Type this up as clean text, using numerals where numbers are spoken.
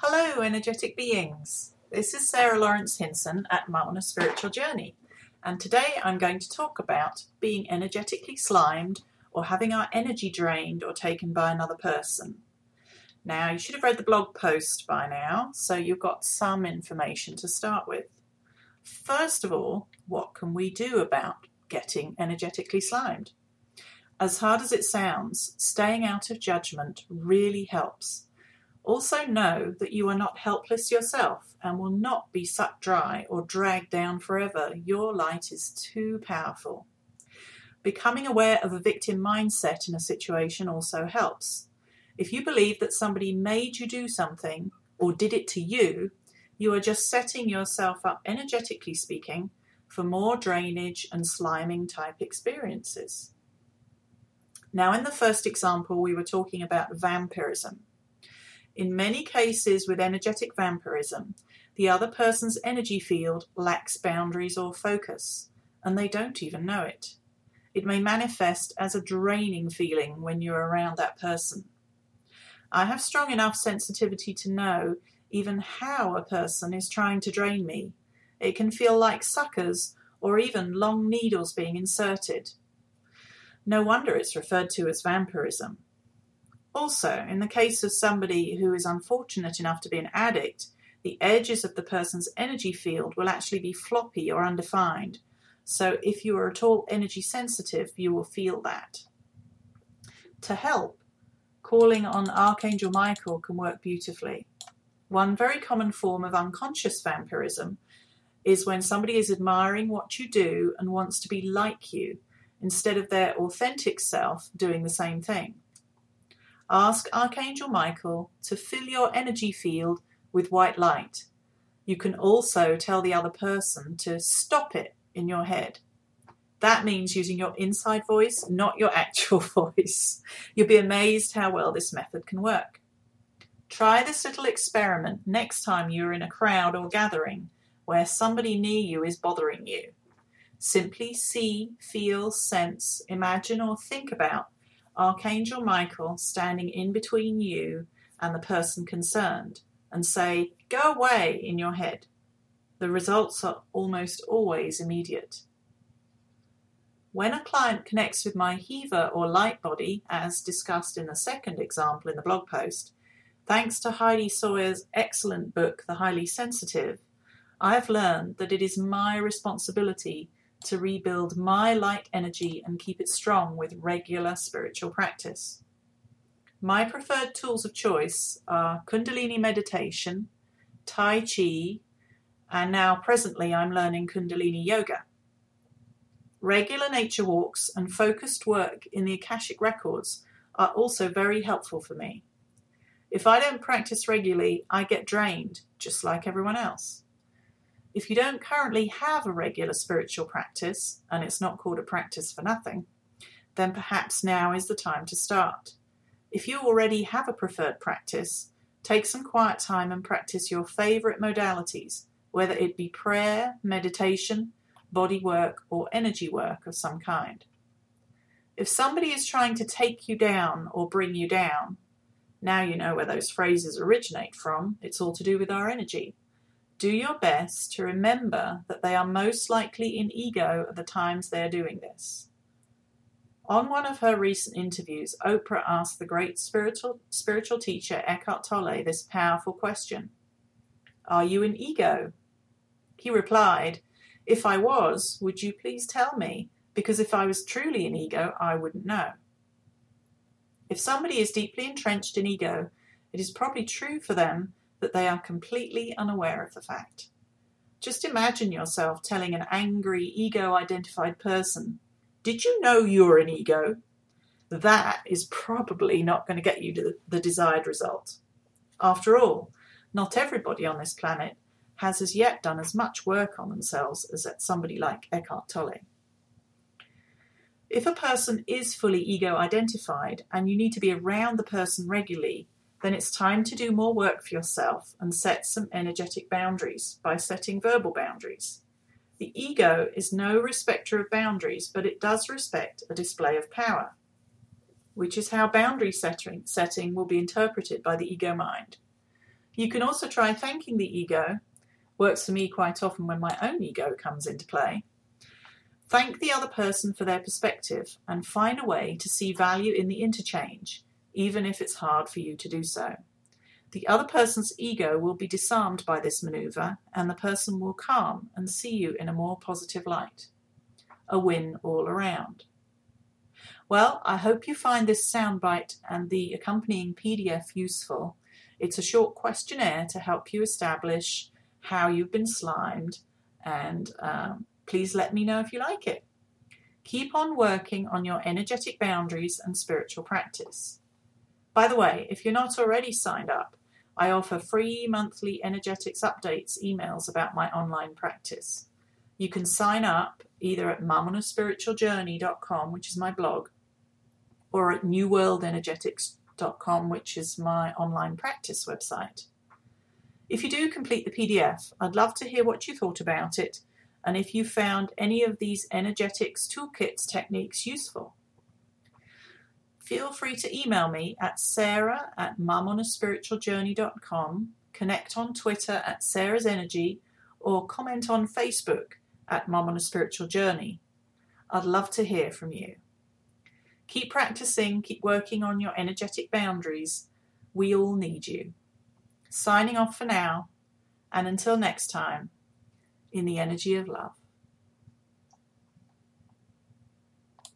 Hello, energetic beings. This is Sarah Lawrence Hinson at Mahuna Spiritual Journey, and today I'm going to talk about being energetically slimed or having our energy drained or taken by another person. Now, you should have read the blog post by now, so you've got some information to start with. First of all, what can we do about getting energetically slimed? As hard as it sounds, staying out of judgment really helps. Also know that you are not helpless yourself and will not be sucked dry or dragged down forever. Your light is too powerful. Becoming aware of a victim mindset in a situation also helps. If you believe that somebody made you do something or did it to you, you are just setting yourself up, energetically speaking, for more drainage and sliming type experiences. Now, in the first example, we were talking about vampirism. In many cases with energetic vampirism, the other person's energy field lacks boundaries or focus, and they don't even know it. It may manifest as a draining feeling when you're around that person. I have strong enough sensitivity to know even how a person is trying to drain me. It can feel like suckers or even long needles being inserted. No wonder it's referred to as vampirism. Also, in the case of somebody who is unfortunate enough to be an addict, the edges of the person's energy field will actually be floppy or undefined. So if you are at all energy sensitive, you will feel that. To help, calling on Archangel Michael can work beautifully. One very common form of unconscious vampirism is when somebody is admiring what you do and wants to be like you, instead of their authentic self doing the same thing. Ask Archangel Michael to fill your energy field with white light. You can also tell the other person to stop it in your head. That means using your inside voice, not your actual voice. You'll be amazed how well this method can work. Try this little experiment next time you're in a crowd or gathering where somebody near you is bothering you. Simply see, feel, sense, imagine or think about Archangel Michael standing in between you and the person concerned and say, "Go away," in your head. The results are almost always immediate. When a client connects with my Hiva or light body, as discussed in the second example in the blog post, thanks to Heidi Sawyer's excellent book, The Highly Sensitive, I have learned that it is my responsibility to rebuild my light energy and keep it strong with regular spiritual practice. My preferred tools of choice are Kundalini meditation, Tai Chi, and now presently I'm learning Kundalini yoga. Regular nature walks and focused work in the Akashic Records are also very helpful for me. If I don't practice regularly, I get drained, just like everyone else. If you don't currently have a regular spiritual practice, and it's not called a practice for nothing, then perhaps now is the time to start. If you already have a preferred practice, take some quiet time and practice your favourite modalities, whether it be prayer, meditation, body work, or energy work of some kind. If somebody is trying to take you down or bring you down, now you know where those phrases originate from. It's all to do with our energy. Do your best to remember that they are most likely in ego at the times they are doing this. On one of her recent interviews, Oprah asked the great spiritual teacher Eckhart Tolle this powerful question. "Are you in ego?" He replied, "If I was, would you please tell me? Because if I was truly in ego, I wouldn't know." If somebody is deeply entrenched in ego, it is probably true for them that they are completely unaware of the fact. Just imagine yourself telling an angry, ego-identified person, "Did you know you're an ego?" That is probably not going to get you to the desired result. After all, not everybody on this planet has as yet done as much work on themselves as somebody like Eckhart Tolle. If a person is fully ego-identified and you need to be around the person regularly, then it's time to do more work for yourself and set some energetic boundaries by setting verbal boundaries. The ego is no respecter of boundaries, but it does respect a display of power, which is how boundary setting will be interpreted by the ego mind. You can also try thanking the ego. Works for me quite often when my own ego comes into play. Thank the other person for their perspective and find a way to see value in the interchange, even if it's hard for you to do so. The other person's ego will be disarmed by this maneuver, and the person will calm and see you in a more positive light. A win all around. Well, I hope you find this soundbite and the accompanying PDF useful. It's a short questionnaire to help you establish how you've been slimed, and please let me know if you like it. Keep on working on your energetic boundaries and spiritual practice. By the way, if you're not already signed up, I offer free monthly energetics updates emails about my online practice. You can sign up either at mumonaspiritualjourney.com, which is my blog, or at newworldenergetics.com, which is my online practice website. If you do complete the PDF, I'd love to hear what you thought about it and if you found any of these energetics toolkits techniques useful. Feel free to email me at sarah@mumonaspiritualjourney.com, connect on Twitter at Sarah's Energy, or comment on Facebook at Mum on a Spiritual Journey. I'd love to hear from you. Keep practicing, keep working on your energetic boundaries. We all need you. Signing off for now, and until next time, in the energy of love.